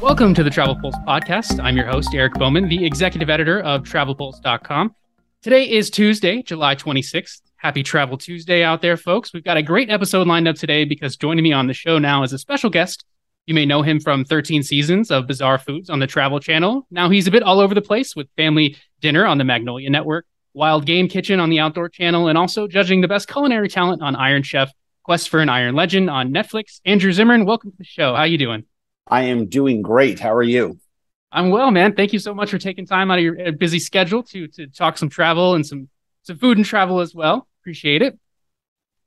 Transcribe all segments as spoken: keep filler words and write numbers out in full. Welcome to the Travel Pulse podcast. I'm your host, Eric Bowman, the executive editor of Travel Pulse dot com. Today is Tuesday, July twenty-sixth. Happy Travel Tuesday out there, folks. We've got a great episode lined up today because joining me on the show now is a special guest. You may know him from thirteen seasons of Bizarre Foods on the Travel Channel. Now he's a bit all over the place with Family Dinner on the Magnolia Network, Wild Game Kitchen on the Outdoor Channel, and also judging the best culinary talent on Iron Chef, Quest for an Iron Legend on Netflix. Andrew Zimmern, welcome to the show. How you doing? I am doing great. How are you? I'm well, man. Thank you so much for taking time out of your busy schedule to to talk some travel and some, some food and travel as well. Appreciate it.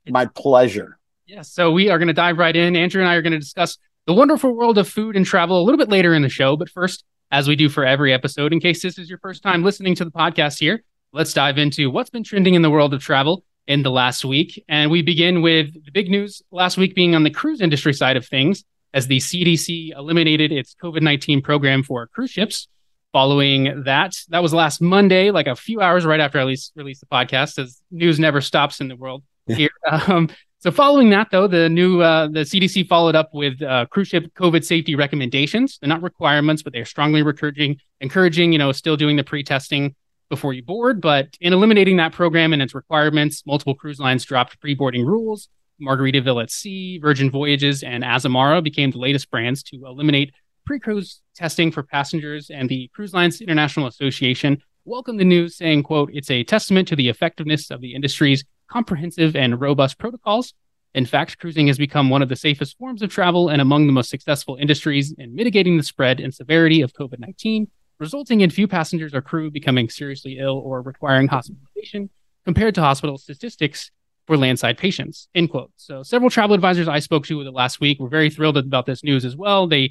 It's, My pleasure. Yeah, so we are going to dive right in. Andrew and I are going to discuss the wonderful world of food and travel a little bit later in the show. But first, as we do for every episode, in case this is your first time listening to the podcast here, let's dive into what's been trending in the world of travel in the last week. And we begin with the big news last week being on the cruise industry side of things, as the C D C eliminated its COVID nineteen program for cruise ships. Following that, that was last Monday, like a few hours right after I released, released the podcast, as news never stops in the world here. Um, so following that, though, the new uh, the C D C followed up with uh, cruise ship COVID safety recommendations. They're not requirements, but they're strongly encouraging, encouraging, you know, still doing the pre-testing before you board. But in eliminating that program and its requirements, multiple cruise lines dropped pre-boarding rules. Margaritaville at Sea, Virgin Voyages, and Azamara became the latest brands to eliminate pre-cruise testing for passengers, and the Cruise Lines International Association welcomed the news, saying, quote, "It's a testament to the effectiveness of the industry's comprehensive and robust protocols. In fact, cruising has become one of the safest forms of travel and among the most successful industries in mitigating the spread and severity of COVID nineteen, resulting in few passengers or crew becoming seriously ill or requiring hospitalization compared to hospital statistics for landside patients," end quote. So several travel advisors I spoke to with it last week were very thrilled about this news as well. They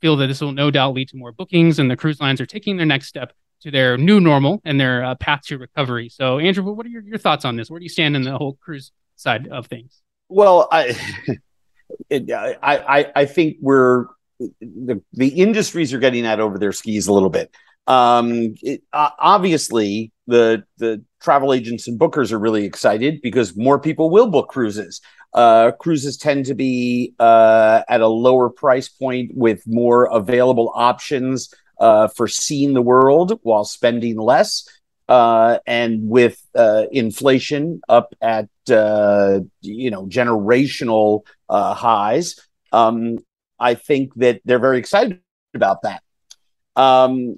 feel that this will no doubt lead to more bookings, and the cruise lines are taking their next step to their new normal and their uh, path to recovery. So Andrew, what are your, your thoughts on this? Where do you stand in the whole cruise side of things? Well, I it, I, I I think we're the, the industries are getting out over their skis a little bit. Um, it, uh, obviously, the the travel agents and bookers are really excited because more people will book cruises. Uh, cruises tend to be uh, at a lower price point with more available options uh, for seeing the world while spending less. Uh, and with uh, inflation up at uh, you know generational uh, highs, um, I think that they're very excited about that. Um,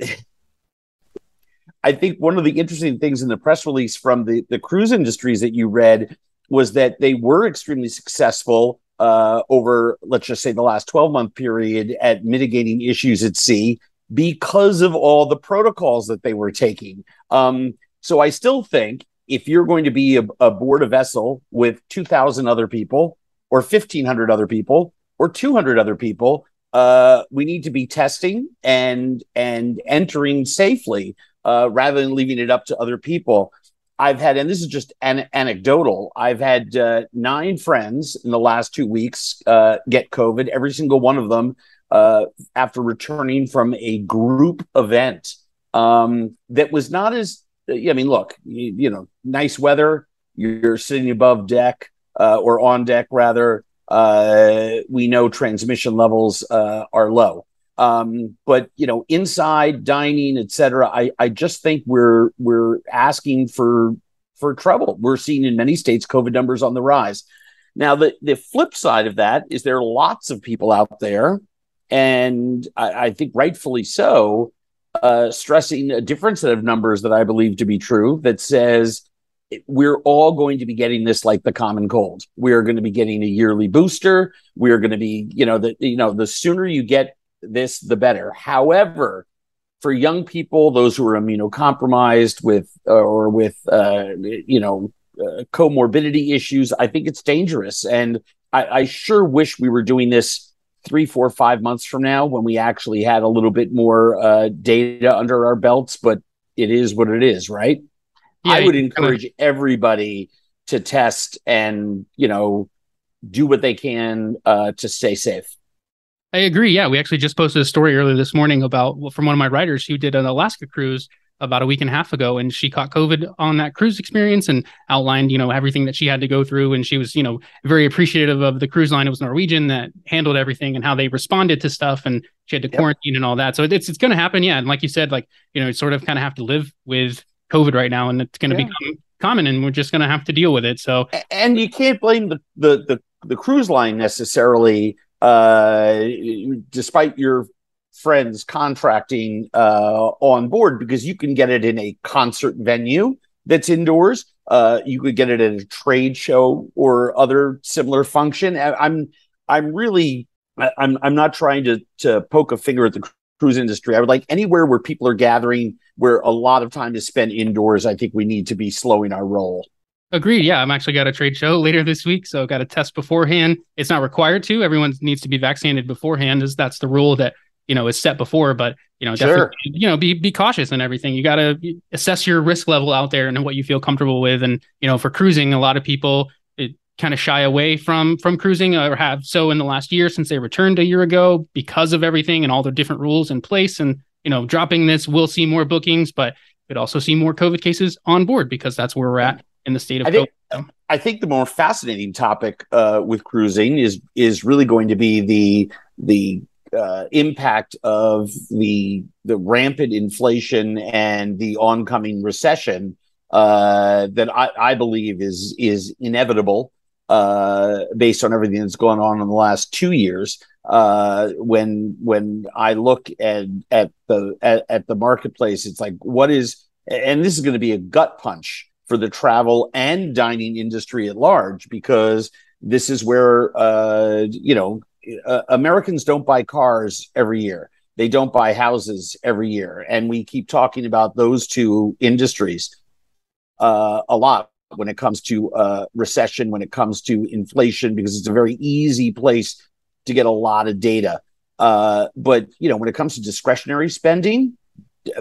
I think one of the interesting things in the press release from the, the cruise industries that you read was that they were extremely successful uh, over, let's just say, the last twelve-month period at mitigating issues at sea because of all the protocols that they were taking. Um, so I still think if you're going to be aboard a vessel with two thousand other people or fifteen hundred other people or two hundred other people, uh, we need to be testing and and entering safely. Uh, rather than leaving it up to other people. I've had, and this is just an- anecdotal, I've had uh, nine friends in the last two weeks uh, get COVID, every single one of them uh, after returning from a group event um, that was not as, I mean, look, you, you know, nice weather, you're sitting above deck uh, or on deck rather. Uh, we know transmission levels uh, are low. Um, but, you know, inside dining, et cetera, I, I just think we're we're asking for for trouble. We're seeing in many states COVID numbers on the rise. Now, the, the flip side of that is there are lots of people out there, and I, I think rightfully so, uh, stressing a different set of numbers that I believe to be true that says we're all going to be getting this like the common cold. We are going to be getting a yearly booster. We are going to be, you know, the, you know, the sooner you get this, the better. However, for young people, those who are immunocompromised with uh, or with uh, you know uh, comorbidity issues, I think it's dangerous. And I, I sure wish we were doing this three, four, five months from now when we actually had a little bit more uh, data under our belts. But it is what it is, right? Yeah, I would encourage everybody to test and you know do what they can uh, to stay safe. I agree. Yeah, we actually just posted a story earlier this morning about well, from one of my writers who did an Alaska cruise about a week and a half ago, and she caught COVID on that cruise experience and outlined, you know, everything that she had to go through. And she was, you know, very appreciative of the cruise line. It was Norwegian that handled everything and how they responded to stuff, and she had to yep. quarantine and all that. So it's, it's going to happen. Yeah. And like you said, like, you know, sort of kind of have to live with COVID right now, and it's going to yeah. become common, and we're just going to have to deal with it. So, and you can't blame the, the, the, the cruise line necessarily, uh, despite your friends contracting uh, on board, because you can get it in a concert venue that's indoors. Uh, you could get it at a trade show or other similar function. I'm, I'm really, I'm, I'm not trying to to poke a finger at the cruise industry. I would like anywhere where people are gathering, where a lot of time is spent indoors. I think we need to be slowing our roll. Agreed. Yeah, I'm actually got a trade show later this week, so I've got to test beforehand. It's not required to. Everyone needs to be vaccinated beforehand, as that's the rule that, you know, is set before, but, you know, sure. definitely, you know, be, be cautious and everything. You got to assess your risk level out there and what you feel comfortable with. And, you know, for cruising, a lot of people kind of shy away from, from cruising, or have so in the last year since they returned a year ago, because of everything and all the different rules in place. And, you know, dropping this, we'll see more bookings, but we'd also see more COVID cases on board, because that's where we're at in the state of I COVID. Think, I think the more fascinating topic uh, with cruising is, is really going to be the, the, Uh, impact of the the rampant inflation and the oncoming recession uh, that I, I believe is is inevitable uh, based on everything that's gone on in the last two years. Uh, when when I look at at the at, at the marketplace, it's like, what is, and this is going to be a gut punch for the travel and dining industry at large, because this is where uh, you know. Uh, Americans don't buy cars every year. They don't buy houses every year. And we keep talking about those two industries uh, a lot when it comes to uh, recession, when it comes to inflation, because it's a very easy place to get a lot of data. Uh, but, you know, when it comes to discretionary spending,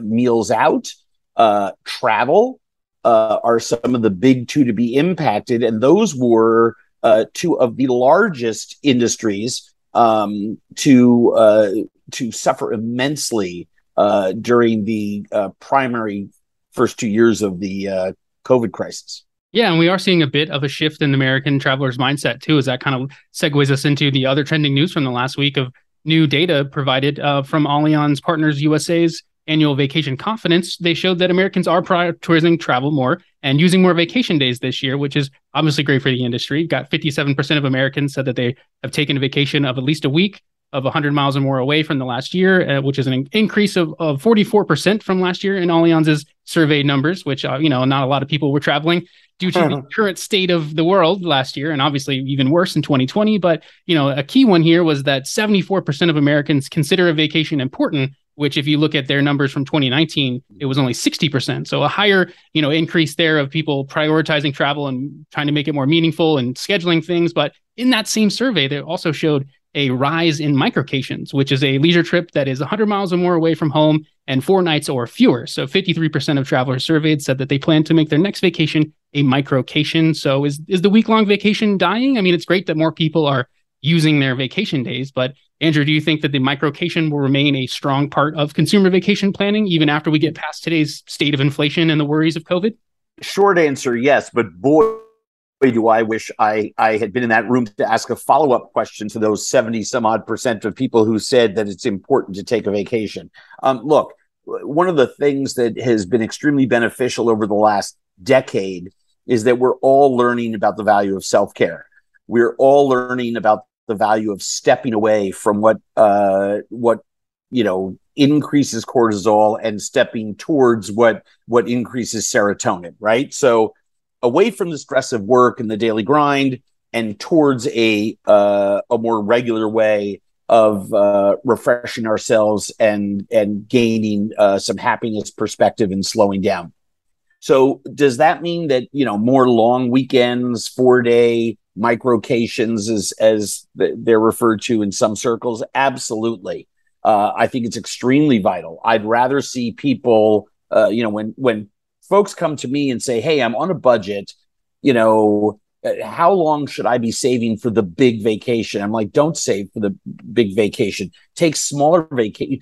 meals out, uh, travel uh, are some of the big two to be impacted. And those were uh, two of the largest industries Um, to uh, to suffer immensely uh, during the uh, primary first two years of the uh, COVID crisis. Yeah, and we are seeing a bit of a shift in the American traveler's mindset too, as that kind of segues us into the other trending news from the last week of new data provided uh, from Allianz Partners U S A's annual vacation confidence. They showed that Americans are prioritizing travel more and using more vacation days this year, which is obviously great for the industry. You've got fifty-seven percent of Americans said that they have taken a vacation of at least a week of one hundred miles or more away from the last year, uh, which is an increase of, of forty-four percent from last year in Allianz's survey numbers, which, uh, you know, not a lot of people were traveling due to uh-huh. the current state of the world last year, and obviously even worse in twenty twenty. But, you know, a key one here was that seventy-four percent of Americans consider a vacation important, which if you look at their numbers from twenty nineteen, it was only sixty percent. So a higher, you know, increase there of people prioritizing travel and trying to make it more meaningful and scheduling things. But in that same survey, they also showed a rise in microcations, which is a leisure trip that is one hundred miles or more away from home and four nights or fewer. So fifty-three percent of travelers surveyed said that they plan to make their next vacation a microcation. So is, is the week-long vacation dying? I mean, it's great that more people are using their vacation days, but Andrew, do you think that the microcation will remain a strong part of consumer vacation planning, even after we get past today's state of inflation and the worries of COVID? Short answer, yes. But boy, do I wish I, I had been in that room to ask a follow-up question to those seventy some odd percent of people who said that it's important to take a vacation. Um, look, one of the things that has been extremely beneficial over the last decade is that we're all learning about the value of self-care. We're all learning about the value of stepping away from what, uh, what, you know, increases cortisol and stepping towards what, what increases serotonin, right? So away from the stress of work and the daily grind and towards a, uh, a more regular way of, uh, refreshing ourselves and, and gaining, uh, some happiness, perspective, and slowing down. So does that mean that, you know, more long weekends, four day, microcations, as as they're referred to in some circles? Absolutely. Uh, I think it's extremely vital. I'd rather see people, uh, you know, when when folks come to me and say, hey, I'm on a budget, you know, how long should I be saving for the big vacation? I'm like, don't save for the big vacation. Take smaller vacation.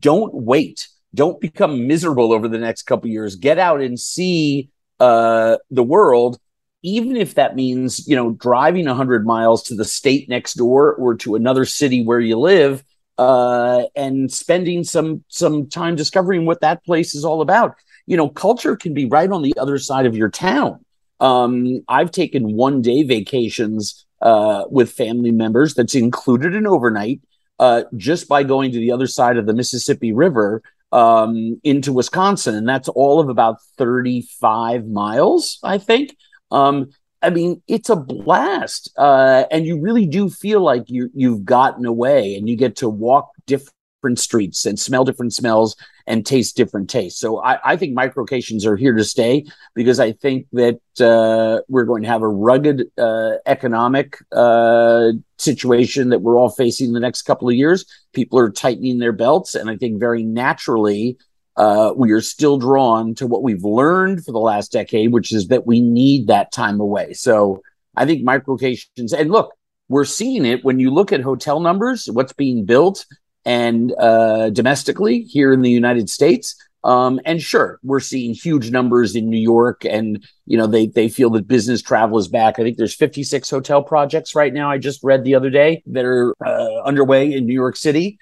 Don't wait. Don't become miserable over the next couple of years. Get out and see uh, the world, even if that means, you know, driving one hundred miles to the state next door or to another city where you live, uh, and spending some some time discovering what that place is all about. You know, culture can be right on the other side of your town. Um, I've taken one-day vacations uh, with family members that's included an overnight uh, just by going to the other side of the Mississippi River um, into Wisconsin. And that's all of about thirty-five miles, I think. Um, I mean, it's a blast. Uh, and you really do feel like you, you've gotten away, and you get to walk different streets and smell different smells and taste different tastes. So I, I think microcations are here to stay, because I think that uh, we're going to have a rugged uh, economic uh, situation that we're all facing the next couple of years. People are tightening their belts. And I think very naturally, Uh, we are still drawn to what we've learned for the last decade, which is that we need that time away. So I think microcations, and look, we're seeing it when you look at hotel numbers, what's being built and uh, domestically here in the United States. Um, and sure, we're seeing huge numbers in New York, and, you know, they, they feel that business travel is back. I think there's fifty-six hotel projects right now, I just read the other day, that are uh, underway in New York City.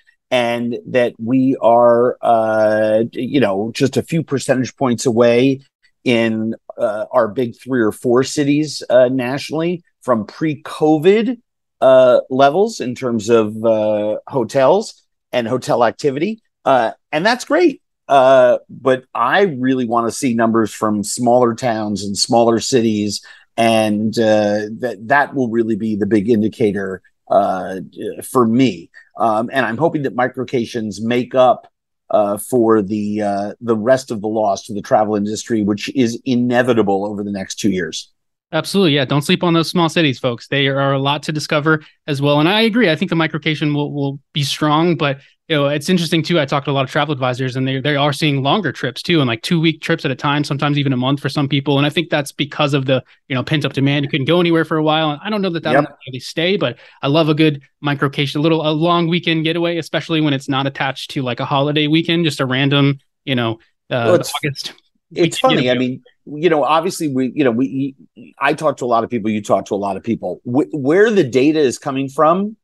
And that we are, uh, you know, just a few percentage points away in uh, our big three or four cities uh, nationally from pre-COVID uh, levels in terms of uh, hotels and hotel activity. Uh, and that's great. Uh, but I really want to see numbers from smaller towns and smaller cities. And uh, that that will really be the big indicator uh, for me. Um, and I'm hoping that microcations make up uh, for the uh, the rest of the loss to the travel industry, which is inevitable over the next two years. Absolutely. Yeah. Don't sleep on those small cities, folks. They are a lot to discover as well. And I agree. I think the microcation will, will be strong, but you know, it's interesting too. I talked to a lot of travel advisors, and they, they are seeing longer trips too, and like two week trips at a time, sometimes even a month for some people. And I think that's because of the, you know, pent up demand. You couldn't go anywhere for a while. And I don't know that that'll yep. really stay, but I love a good microcation, a little, a long weekend getaway, especially when it's not attached to like a holiday weekend, just a random, you know, uh, well, it's, August. It's funny. Getaway. I mean, you know, obviously, we, you know, we, I talk to a lot of people, you talk to a lot of people. Wh- where the data is coming from,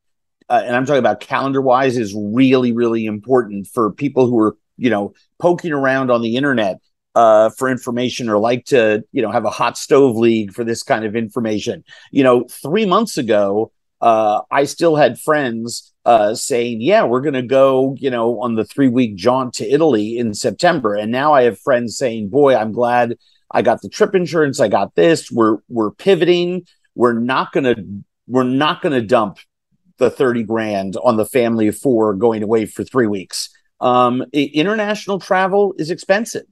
uh, and I'm talking about calendar wise, is really, really important for people who are, you know, poking around on the internet uh, for information, or like to, you know, have a hot stove league for this kind of information. You know, three months ago, uh, I still had friends uh, saying, yeah, we're going to go, you know, on the three week jaunt to Italy in September. And now I have friends saying, boy, I'm glad I got the trip insurance. I got this. We're we're pivoting. We're not gonna we're not gonna dump the thirty grand on the family of four going away for three weeks. Um, international travel is expensive,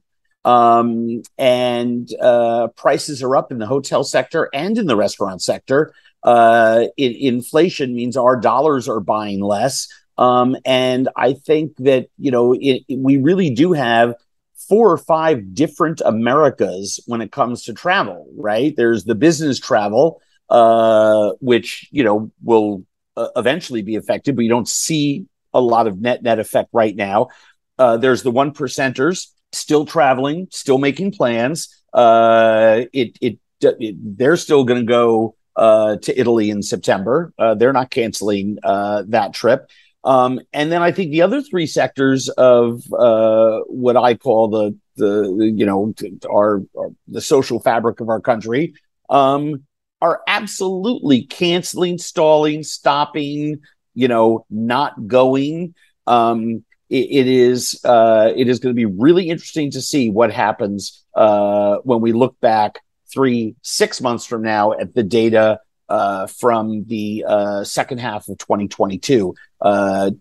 um, and uh, prices are up in the hotel sector and in the restaurant sector. Uh, it, inflation means our dollars are buying less, um, and I think that you know it, it, we really do have four or five different Americas when it comes to travel, right? There's the business travel, uh, which, you know, will uh, eventually be affected, but you don't see a lot of net net effect right now. Uh, there's the one percenters still traveling, still making plans. Uh, it, it, it they're still going to go uh, to Italy in September. Uh, they're not canceling uh, that trip. Um, and then I think the other three sectors of uh, what I call the the you know our, our the social fabric of our country um, are absolutely canceling, stalling, stopping, you know, not going. Um, it, it is uh, it is going to be really interesting to see what happens uh, when we look back three, six months from now at the data uh, from the uh, second half of twenty twenty-two. Uh,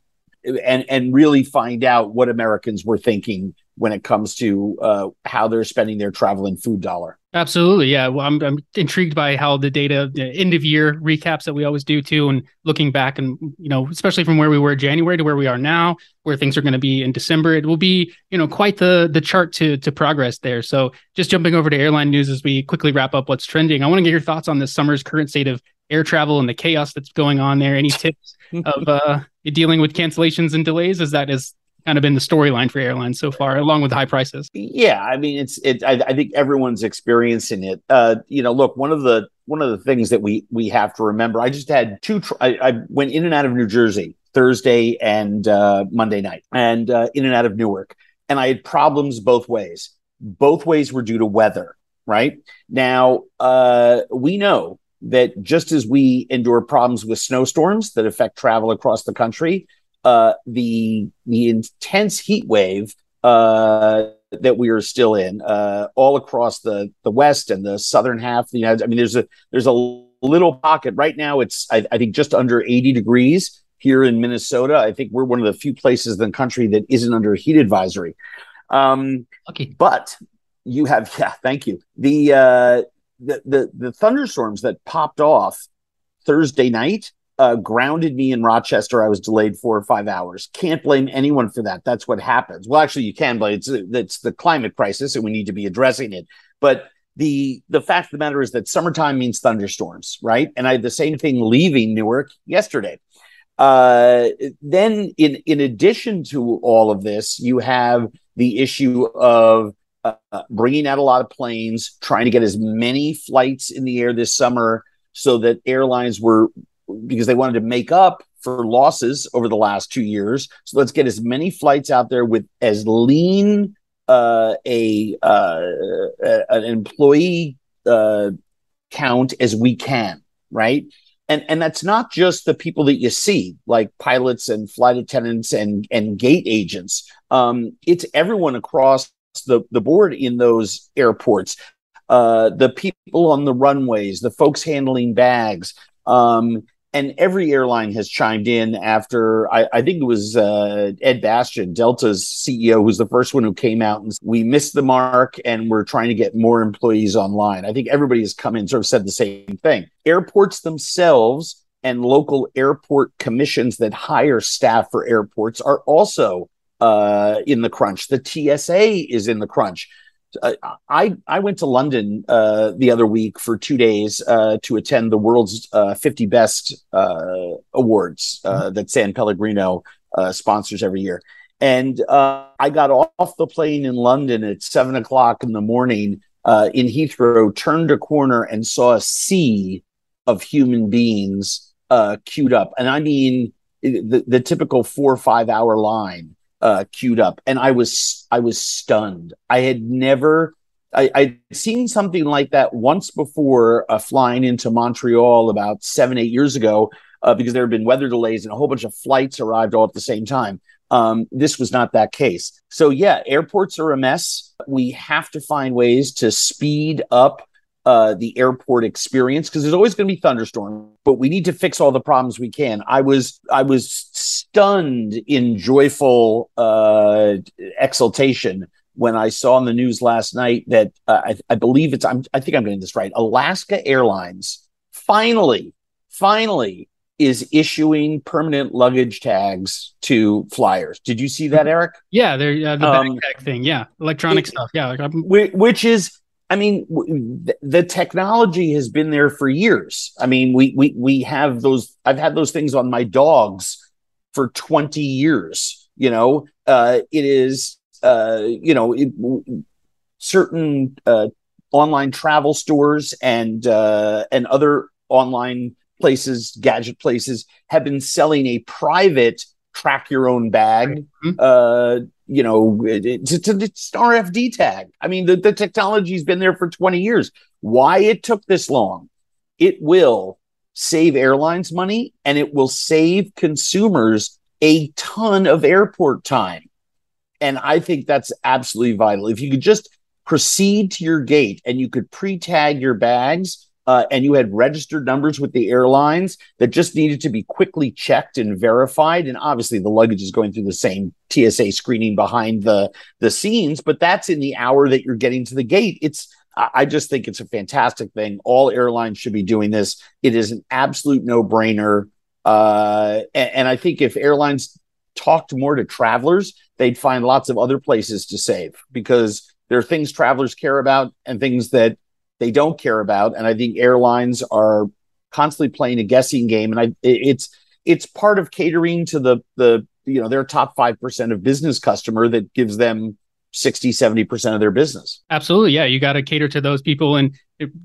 and and really find out what Americans were thinking when it comes to uh, how they're spending their travel and food dollar. Absolutely. Yeah. Well, I'm, I'm intrigued by how the data, the end of year recaps that we always do too, and looking back and, you know, especially from where we were in January to where we are now, where things are going to be in December, it will be, you know, quite the the chart to to progress there. So just jumping over to airline news as we quickly wrap up what's trending, I want to get your thoughts on this summer's current state of air travel and the chaos that's going on there. Any tips of uh, dealing with cancellations and delays as that is kind of been the storyline for airlines so far, along with high prices. Yeah, I mean, it's it. I, I think everyone's experiencing it. Uh, you know, look, one of the one of the things that we we have to remember. I just had two. Tr- I, I went in and out of New Jersey Thursday and uh, Monday night, and uh, in and out of Newark, and I had problems both ways. Both ways were due to weather. Right now, uh, we know that just as we endure problems with snowstorms that affect travel across the country, uh, the the intense heat wave uh, that we are still in uh, all across the, the West and the southern half of the United States. I mean, there's a there's a little pocket right now. It's I, I think just under eighty degrees here in Minnesota. I think we're one of the few places in the country that isn't under a heat advisory. Um, okay, but. You have, yeah, thank you. The, uh, the the the thunderstorms that popped off Thursday night uh, grounded me in Rochester. I was delayed four or five hours. Can't blame anyone for that. That's what happens. Well, actually, you can, but it's it's the climate crisis, and we need to be addressing it. But the the fact of the matter is that summertime means thunderstorms, right? And I had the same thing leaving Newark yesterday. Uh, then, in in addition to all of this, you have the issue of Uh, bringing out a lot of planes, trying to get as many flights in the air this summer so that airlines were, because they wanted to make up for losses over the last two years. So let's get as many flights out there with as lean uh, a uh, an employee uh, count as we can, right? And and that's not just the people that you see, like pilots and flight attendants and, and gate agents. Um, it's everyone across The, the board in those airports, uh, the people on the runways, the folks handling bags, um, and every airline has chimed in after, I, I think it was uh, Ed Bastian, Delta's C E O, who's the first one who came out and said, we missed the mark and we're trying to get more employees online. I think everybody has come in and sort of said the same thing. Airports themselves and local airport commissions that hire staff for airports are also uh in the crunch. The T S A is in the crunch. Uh, I I went to London uh the other week for two days uh to attend the world's uh fifty best uh awards uh mm-hmm. that San Pellegrino uh sponsors every year. And uh I got off the plane in London at seven o'clock in the morning uh in Heathrow, turned a corner and saw a sea of human beings uh queued up. And I mean the, the typical four or five hour line uh queued up, and I was I was stunned. I had never I, I'd seen something like that once before, uh, flying into Montreal about seven eight years ago, uh, because there had been weather delays and a whole bunch of flights arrived all at the same time. Um, this was not that case. So yeah, airports are a mess. We have to find ways to speed up uh the airport experience, because there's always going to be thunderstorms, but we need to fix all the problems we can. I was I was stunned in joyful uh exultation when I saw on the news last night that uh, I, I believe it's I'm, I think I'm getting this right. Alaska Airlines finally finally is issuing permanent luggage tags to flyers. Did you see that, Eric? Yeah, they're uh, the um, backpack thing. Yeah, electronic it, stuff. Yeah, like which is. I mean, the technology has been there for years. I mean, we we we have those. I've had those things on my dogs for twenty years. You know, uh, it is, uh, you know, it, certain uh, online travel stores and uh, and other online places, gadget places, have been selling a private track your own bag. Mm-hmm. Uh, you know, it, it, it's, it's an R F I D tag. I mean, the, the technology's been there for twenty years. Why it took this long? It will save airlines money, and it will save consumers a ton of airport time. And I think that's absolutely vital. If you could just proceed to your gate and you could pre-tag your bags, uh, and you had registered numbers with the airlines that just needed to be quickly checked and verified. And obviously the luggage is going through the same T S A screening behind the, the scenes, but that's in the hour that you're getting to the gate. It's, I just think it's a fantastic thing. All airlines should be doing this. It is an absolute no-brainer. Uh, and, and I think if airlines talked more to travelers, they'd find lots of other places to save, because there are things travelers care about and things that they don't care about, and I think airlines are constantly playing a guessing game. And I, it's it's part of catering to the the you know, their top five percent of business customer that gives them sixty, seventy percent of their business. Absolutely. Yeah. You got to cater to those people and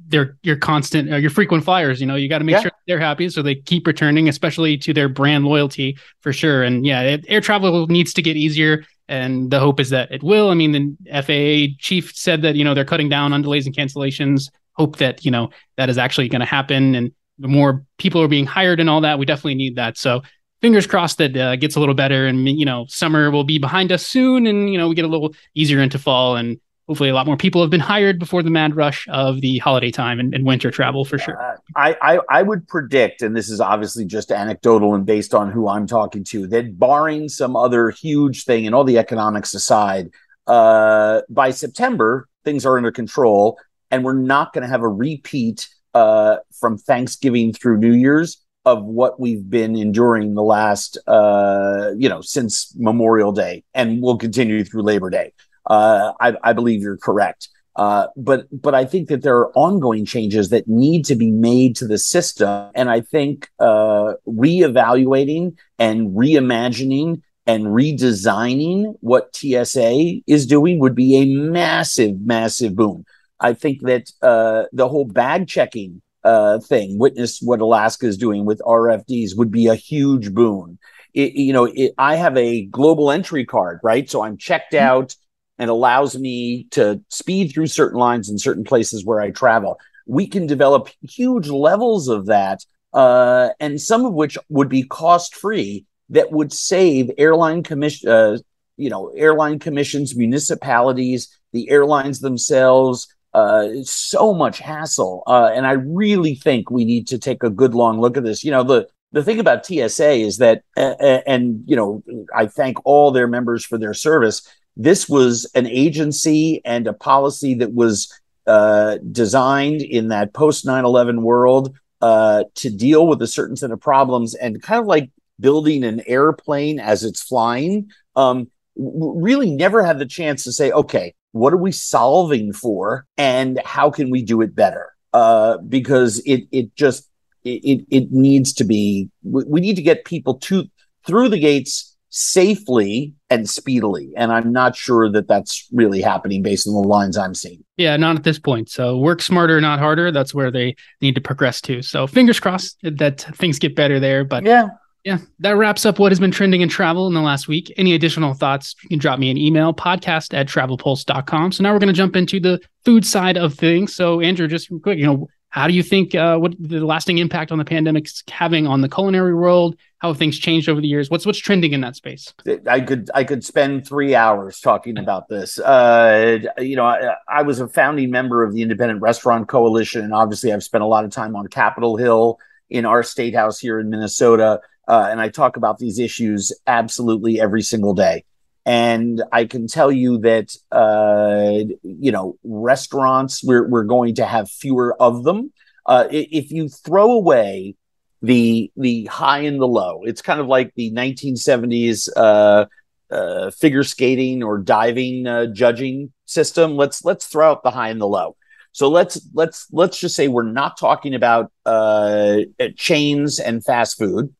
they're your constant, your frequent flyers, you know, you got to make yeah. sure they're happy. So they keep returning, especially to their brand loyalty for sure. And yeah, it, air travel needs to get easier. And the hope is that it will. I mean, the F A A chief said that, you know, they're cutting down on delays and cancellations. Hope that, you know, that is actually going to happen. And the more people are being hired and all that, we definitely need that. So fingers crossed that uh, gets a little better and, you know, summer will be behind us soon and, you know, we get a little easier into fall and hopefully a lot more people have been hired before the mad rush of the holiday time and, and winter travel for sure. Uh, I, I, I would predict, and this is obviously just anecdotal and based on who I'm talking to, that barring some other huge thing and all the economics aside, uh, by September, things are under control and we're not going to have a repeat uh, from Thanksgiving through New Year's of what we've been enduring the last, uh, you know, since Memorial Day, and will continue through Labor Day. Uh, I, I believe you're correct. Uh, but but I think that there are ongoing changes that need to be made to the system. And I think uh, reevaluating and reimagining and redesigning what T S A is doing would be a massive, massive boon. I think that uh, the whole bag checking Uh, thing, witness what Alaska is doing with R F I Ds, would be a huge boon. It, you know, it, I have a global entry card, right? So I'm checked out and allows me to speed through certain lines in certain places where I travel. We can develop huge levels of that, uh, and some of which would be cost free. That would save airline commission, uh, you know, airline commissions, municipalities, the airlines themselves. Uh, so much hassle. Uh, and I really think we need to take a good long look at this. You know, the, the thing about T S A is that, uh, and, you know, I thank all their members for their service. This was an agency and a policy that was uh, designed in that post nine eleven world uh, to deal with a certain set of problems, and kind of like building an airplane as it's flying, um, really never had the chance to say, okay, what are we solving for and how can we do it better? Uh, because it, it just, it, it needs to be, we need to get people to through the gates safely and speedily. And I'm not sure that that's really happening based on the lines I'm seeing. Yeah, not at this point. So work smarter, not harder. That's where they need to progress to. So fingers crossed that things get better there, but yeah. Yeah, that wraps up what has been trending in travel in the last week. Any additional thoughts, you can drop me an email, podcast at travel pulse dot com. So now we're going to jump into the food side of things. So Andrew, just quick, you know, how do you think uh, what the lasting impact on the pandemic's having on the culinary world? How have things changed over the years? What's what's trending in that space? I could I could spend three hours talking about this. Uh, you know, I, I was a founding member of the Independent Restaurant Coalition, and obviously I've spent a lot of time on Capitol Hill in our state house here in Minnesota. Uh, and I talk about these issues absolutely every single day. And I can tell you that, uh, you know, restaurants, we're, we're going to have fewer of them. Uh, if you throw away the the high and the low, it's kind of like the nineteen seventies uh, uh, figure skating or diving uh, judging system. Let's let's throw out the high and the low. So let's let's let's just say we're not talking about uh, chains and fast food.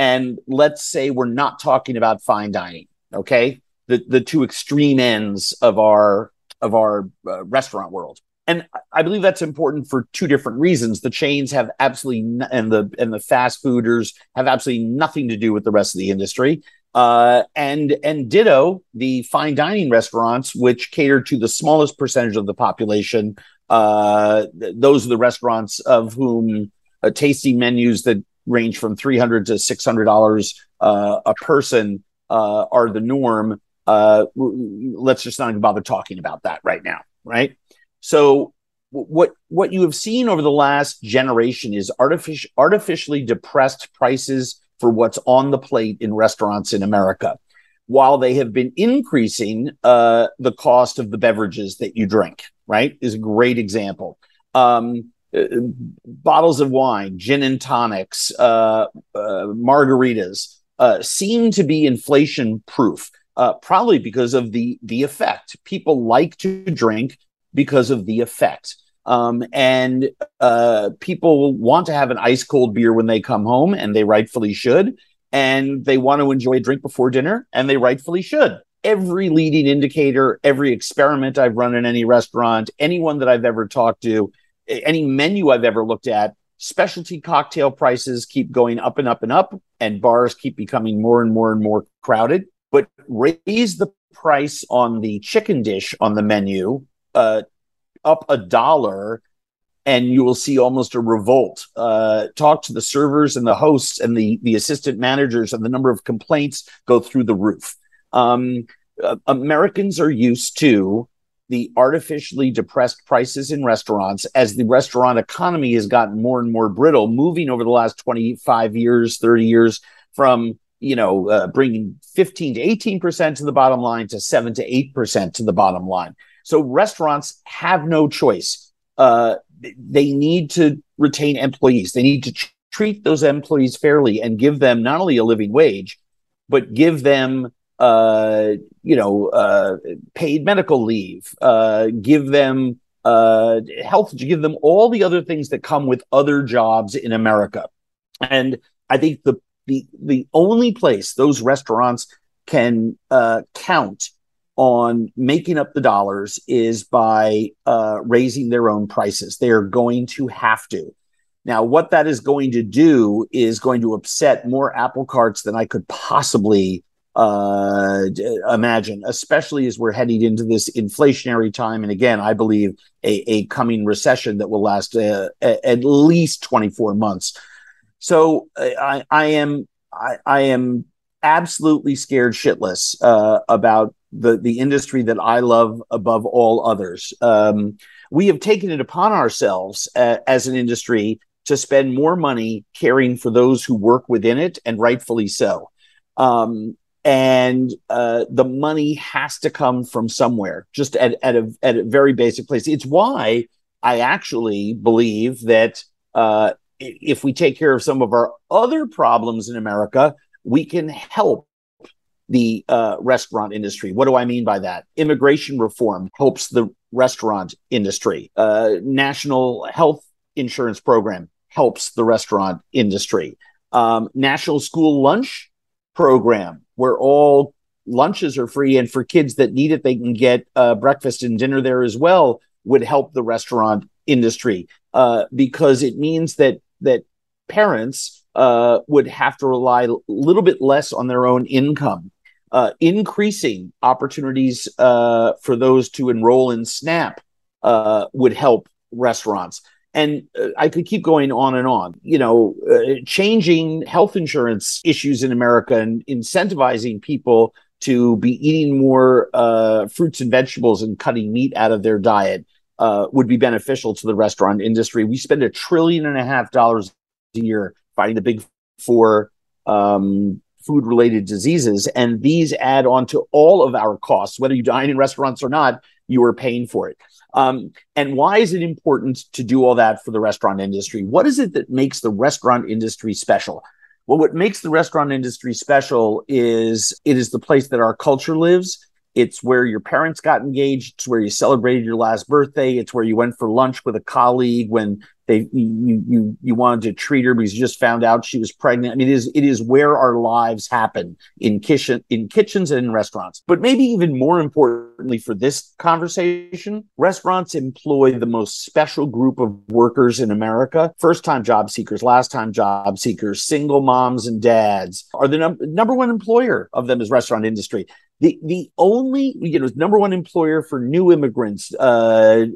And let's say we're not talking about fine dining, okay? The the two extreme ends of our of our uh, restaurant world, and I believe that's important for two different reasons. The chains have absolutely no, and the and the fast fooders have absolutely nothing to do with the rest of the industry. Uh, and and ditto the fine dining restaurants, which cater to the smallest percentage of the population. Uh, those are the restaurants of whom uh, tasting menus that range from three hundred dollars to six hundred dollars uh, a person uh, are the norm. Uh, let's just not even bother talking about that right now, right? So what what you have seen over the last generation is artific- artificially depressed prices for what's on the plate in restaurants in America, while they have been increasing uh, the cost of the beverages that you drink, right? Is a great example. Um Uh, bottles of wine, gin and tonics, uh, uh, margaritas uh, seem to be inflation proof, uh, probably because of the the effect. People like to drink because of the effect. Um, and uh, people want to have an ice cold beer when they come home, and they rightfully should. and they want to enjoy a drink before dinner, and they rightfully should. Every leading indicator, every experiment I've run in any restaurant, anyone that I've ever talked to, any menu I've ever looked at, specialty cocktail prices keep going up and up and up, and bars keep becoming more and more and more crowded. But raise the price on the chicken dish on the menu uh, up a dollar, and you will see almost a revolt. Uh, talk to the servers and the hosts and the, the assistant managers, and the number of complaints go through the roof. Um, uh, Americans are used to the artificially depressed prices in restaurants as the restaurant economy has gotten more and more brittle, moving over the last twenty-five years, thirty years from, you know, uh, bringing fifteen to eighteen percent to the bottom line to seven to eight percent to the bottom line. So restaurants have no choice. Uh, they need to retain employees. They need to tr- treat those employees fairly and give them not only a living wage, but give them Uh, you know, uh, paid medical leave, uh, give them uh, health, give them all the other things that come with other jobs in America. And I think the the the only place those restaurants can uh, count on making up the dollars is by uh, raising their own prices. They are going to have to. Now, what that is going to do is going to upset more apple carts than I could possibly Uh, imagine, especially as we're heading into this inflationary time. And again, I believe a, a coming recession that will last uh, a, at least twenty-four months. So I, I am I, I am absolutely scared shitless uh, about the, the industry that I love above all others. Um, we have taken it upon ourselves uh, as an industry to spend more money caring for those who work within it, and rightfully so. Um, And uh, the money has to come from somewhere, just at, at, a, at a very basic place. It's why I actually believe that uh, if we take care of some of our other problems in America, we can help the uh, restaurant industry. What do I mean by that? Immigration reform helps the restaurant industry. Uh, national health insurance program helps the restaurant industry. Um, national school lunch program, where all lunches are free, and for kids that need it, they can get uh, breakfast and dinner there as well, would help the restaurant industry uh, because it means that that parents uh, would have to rely a little bit less on their own income, uh, increasing opportunities uh, for those to enroll in SNAP uh, would help restaurants. And uh, I could keep going on and on. You know, uh, changing health insurance issues in America and incentivizing people to be eating more uh, fruits and vegetables and cutting meat out of their diet uh, would be beneficial to the restaurant industry. We spend a trillion and a half dollars a year fighting the big four um, food-related diseases, and these add on to all of our costs. Whether you dine in restaurants or not, you are paying for it. Um, and why is it important to do all that for the restaurant industry? What is it that makes the restaurant industry special? Well, what makes the restaurant industry special is it is the place that our culture lives. It's where your parents got engaged. It's where you celebrated your last birthday. It's where you went for lunch with a colleague when they you you you wanted to treat her because you just found out she was pregnant. I mean, it is it is where our lives happen in kitchen in kitchens and in restaurants. But maybe even more importantly for this conversation, restaurants employ the most special group of workers in America: first-time job seekers, last-time job seekers, single moms and dads are the num- number one employer of them is restaurant industry. The the only, you know, number one employer for new immigrants, uh,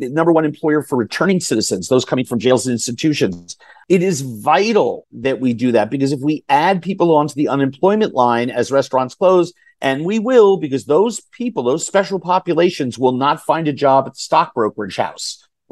the number one employer for returning citizens, those coming from jails and institutions. It is vital that we do that, because if we add people onto the unemployment line as restaurants close, and we will, because those people, those special populations will not find a job at the stock brokerage house,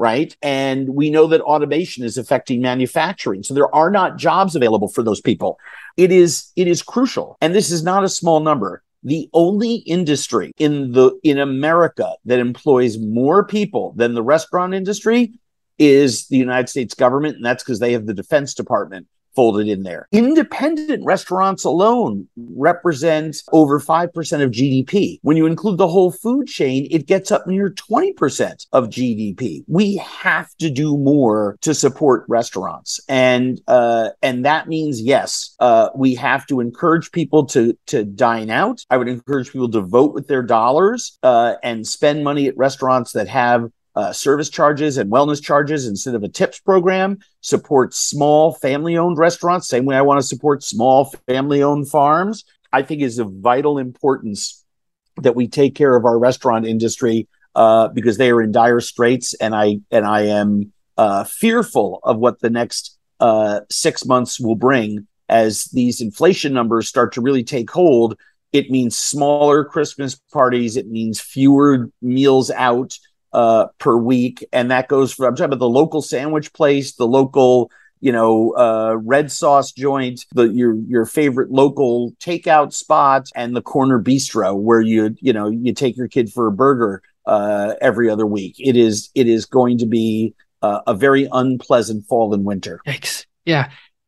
right? And we know that automation is affecting manufacturing. So there are not jobs available for those people. It is it is crucial. And this is not a small number. The only industry in the in America that employs more people than the restaurant industry is the United States government, and that's because they have the Defense Department. folded in there. Independent restaurants alone represent over five percent of G D P. When you include the whole food chain, it gets up near twenty percent of G D P. We have to do more to support restaurants. And uh, and that means, yes, uh, we have to encourage people to, to dine out. I would encourage people to vote with their dollars uh, and spend money at restaurants that have Uh, service charges and wellness charges instead of a tips program, support small family-owned restaurants, same way I want to support small family-owned farms. I think is of vital importance that we take care of our restaurant industry uh, because they are in dire straits, and I and I am uh, fearful of what the next uh, six months will bring as these inflation numbers start to really take hold. It means smaller Christmas parties. It means fewer meals out Uh, per week. And that goes for, I'm talking about the local sandwich place, the local, you know, uh, red sauce joint, the, your, your favorite local takeout spot, and the corner bistro where you, you know, you take your kid for a burger uh, every other week. It is, it is going to be uh, a very unpleasant fall and winter. Yikes. Yeah.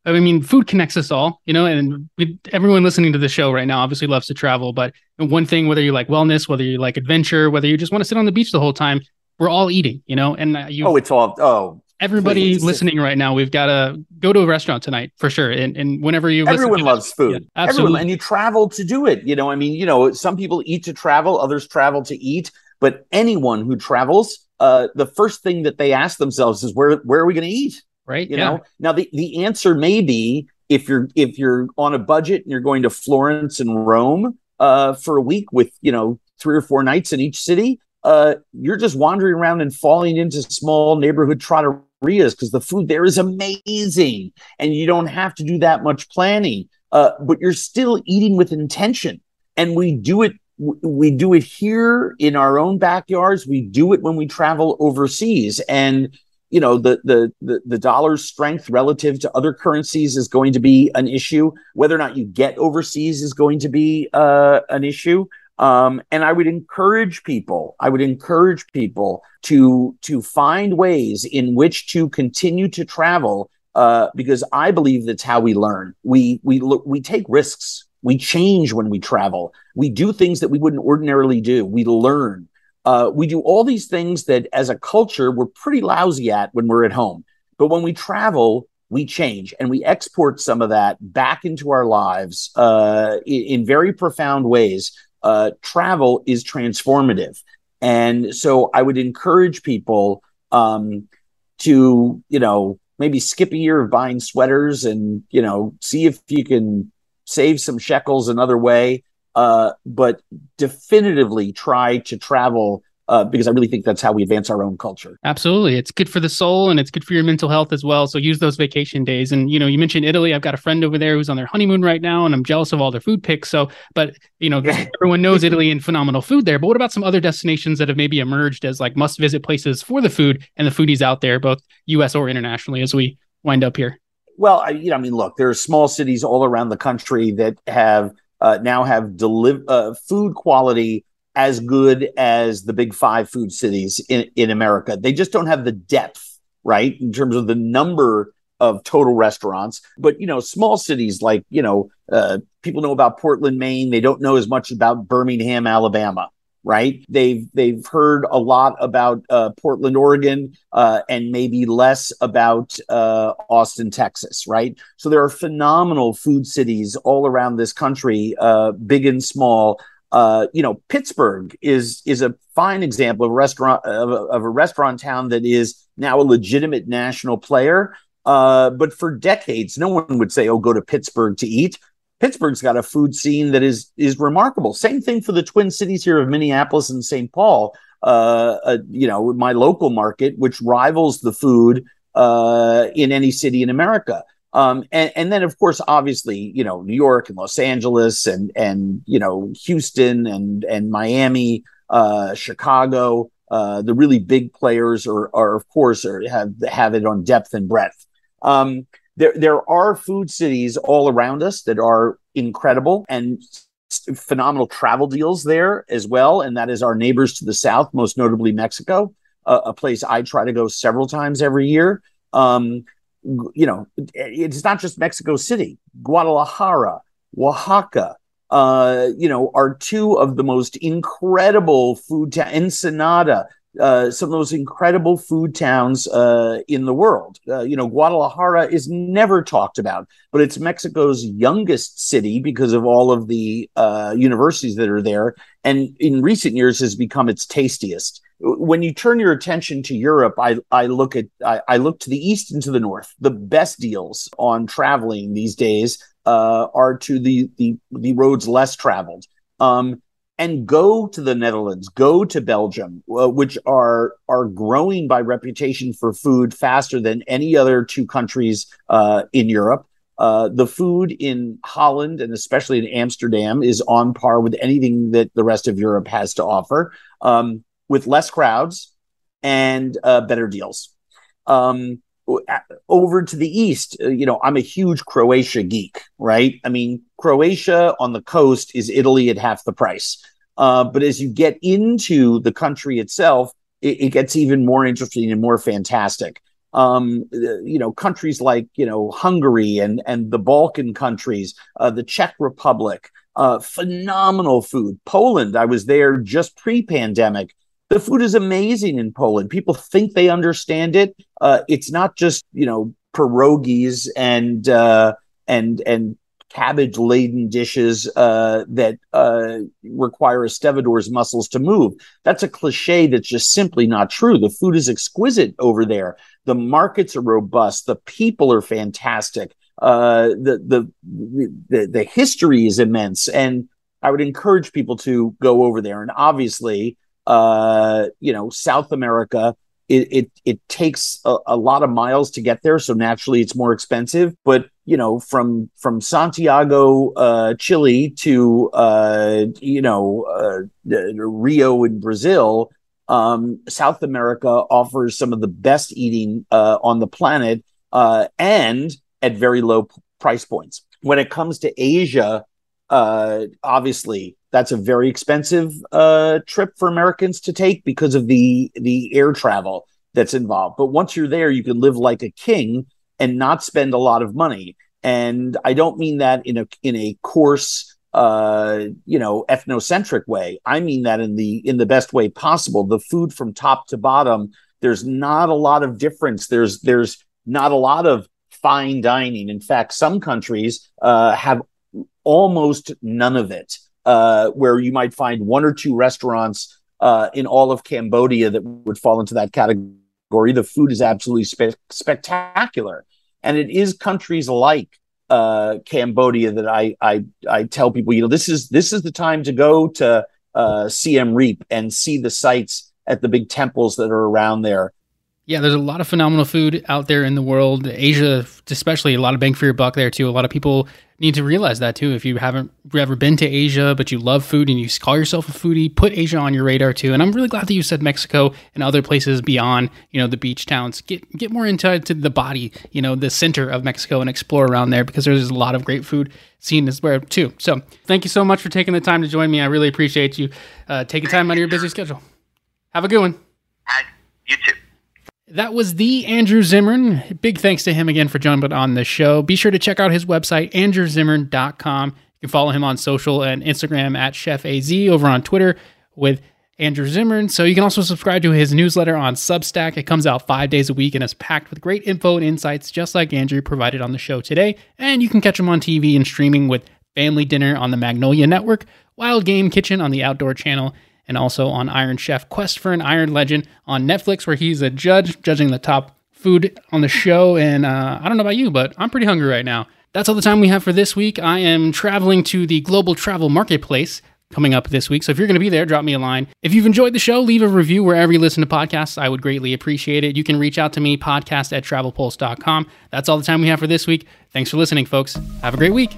I mean, food connects us all, you know, and we, everyone listening to the show right now obviously loves to travel, but one thing, whether you like wellness, whether you like adventure, whether you just want to sit on the beach the whole time, we're all eating, you know, and you, oh, it's all, oh, everybody please. Listening right now, we've got to go to a restaurant tonight for sure. And and whenever you, everyone listen, loves food, yeah, absolutely. Everyone, and you travel to do it. You know, I mean, you know, some people eat to travel, others travel to eat, but anyone who travels, uh, the first thing that they ask themselves is where, where are we going to eat? Right. You yeah. know, now the, the answer may be if you're if you're on a budget and you're going to Florence and Rome uh, for a week with, you know, three or four nights in each city, uh, you're just wandering around and falling into small neighborhood trattorias because the food there is amazing and you don't have to do that much planning. Uh, but you're still eating with intention. And we do it. We do it here in our own backyards. We do it when we travel overseas. And you know, the, the the the dollar's strength relative to other currencies is going to be an issue. Whether or not you get overseas is going to be uh, an issue. Um, and I would encourage people, I would encourage people to to find ways in which to continue to travel uh, because I believe that's how we learn. We we look, we take risks. We change when we travel. We do things that we wouldn't ordinarily do. We learn. Uh, we do all these things that as a culture, we're pretty lousy at when we're at home. But when we travel, we change and we export some of that back into our lives uh, in, in very profound ways. Uh, travel is transformative. And so I would encourage people um, to, you know, maybe skip a year of buying sweaters and, you know, see if you can save some shekels another way. Uh, but definitively try to travel uh, because I really think that's how we advance our own culture. Absolutely. It's good for the soul and it's good for your mental health as well. So use those vacation days. And, you know, you mentioned Italy. I've got a friend over there who's on their honeymoon right now and I'm jealous of all their food picks. So, but, you know, everyone knows Italy and phenomenal food there. But what about some other destinations that have maybe emerged as like must visit places for the food and the foodies out there, both U S or internationally, as we wind up here? Well, I, you know, I mean, look, there are small cities all around the country that have Uh, now have deli- uh, food quality as good as the big five food cities in, in America. They just don't have the depth, right, in terms of the number of total restaurants. But, you know, small cities like, you know, uh, people know about Portland, Maine. They don't know as much about Birmingham, Alabama, right? They've they've heard a lot about uh, Portland, Oregon, uh, and maybe less about uh, Austin, Texas, right? So there are phenomenal food cities all around this country, uh, big and small. Uh, you know, Pittsburgh is is a fine example of a restaurant of a, of a restaurant town that is now a legitimate national player. Uh, but for decades, no one would say, "Oh, go to Pittsburgh to eat." Pittsburgh's got a food scene that is is remarkable. Same thing for the Twin Cities here of Minneapolis and Saint Paul. Uh, uh, you know, my local market, which rivals the food uh, in any city in America. Um, and, and then, of course, obviously, you know, New York and Los Angeles and and you know Houston and and Miami, uh, Chicago. Uh, the really big players are are of course are, have have it on depth and breadth. Um, There, there are food cities all around us that are incredible and phenomenal travel deals there as well. And that is our neighbors to the south, most notably Mexico, uh, a place I try to go several times every year. Um, you know, it's not just Mexico City. Guadalajara, Oaxaca, uh, you know, are two of the most incredible food towns, Ensenada, uh, some of those incredible food towns uh, in the world. Uh, you know, Guadalajara is never talked about, but it's Mexico's youngest city because of all of the uh, universities that are there, and in recent years has become its tastiest. When you turn your attention to Europe, I, I look at I, I look to the east and to the north. The best deals on traveling these days uh, are to the, the the roads less traveled. Um, and go to the Netherlands, go to Belgium, uh, which are are growing by reputation for food faster than any other two countries uh, in Europe. Uh, the food in Holland and especially in Amsterdam is on par with anything that the rest of Europe has to offer. Um, with less crowds and uh, better deals. Um, over to the east, you know, I'm a huge Croatia geek, right? I mean, Croatia on the coast is Italy at half the price. Uh, but as you get into the country itself, it, it gets even more interesting and more fantastic. Um, you know, countries like, you know, Hungary and, and the Balkan countries, uh, the Czech Republic, uh, phenomenal food. Poland, I was there just pre-pandemic. The food is amazing in Poland. People think they understand it. Uh, it's not just, you know, pierogies and uh, and and cabbage-laden dishes uh, that uh, require a stevedore's muscles to move. That's a cliche that's just simply not true. The food is exquisite over there. The markets are robust. The people are fantastic. Uh, the, the the the history is immense, and I would encourage people to go over there. And obviously, Uh, you know, South America, it it, it takes a, a lot of miles to get there. So naturally, it's more expensive. But, you know, from from Santiago, uh, Chile to, uh, you know, uh, Rio in Brazil, um, South America offers some of the best eating uh, on the planet uh, and at very low p- price points. When it comes to Asia, uh, obviously, that's a very expensive uh, trip for Americans to take because of the the air travel that's involved. But once you're there, you can live like a king and not spend a lot of money. And I don't mean that in a in a coarse, uh, you know, ethnocentric way. I mean that in the in the best way possible. The food from top to bottom, there's not a lot of difference. There's there's not a lot of fine dining. In fact, some countries uh, have almost none of it. Uh, where you might find one or two restaurants uh, in all of Cambodia that would fall into that category. The food is absolutely spe- spectacular. And it is countries like uh, Cambodia that I, I I tell people, you know, this is this is the time to go to uh, Siem Reap and see the sites at the big temples that are around there. Yeah, there's a lot of phenomenal food out there in the world. Asia, especially, a lot of bang for your buck there, too. A lot of people need to realize that, too. If you haven't ever been to Asia, but you love food and you call yourself a foodie, put Asia on your radar, too. And I'm really glad that you said Mexico and other places beyond, you know, the beach towns. Get get more into to the body, you know, the center of Mexico and explore around there because there's a lot of great food seen as well, too. So thank you so much for taking the time to join me. I really appreciate you uh, taking time out of your busy schedule. Have a good one. Hi. You too. That was the Andrew Zimmern. Big thanks to him again for jumping on the show. Be sure to check out his website, andrew zimmern dot com. You can follow him on social and Instagram at Chef A Z, over on Twitter with Andrew Zimmern. So you can also subscribe to his newsletter on Substack. It comes out five days a week and is packed with great info and insights, just like Andrew provided on the show today. And you can catch him on T V and streaming with Family Dinner on the Magnolia Network, Wild Game Kitchen on the Outdoor Channel, and also on Iron Chef, Quest for an Iron Legend on Netflix, where he's a judge, judging the top food on the show. And uh, I don't know about you, but I'm pretty hungry right now. That's all the time we have for this week. I am traveling to the Global Travel Marketplace coming up this week. So if you're going to be there, drop me a line. If you've enjoyed the show, leave a review wherever you listen to podcasts. I would greatly appreciate it. You can reach out to me, podcast at travel pulse dot com. That's all the time we have for this week. Thanks for listening, folks. Have a great week.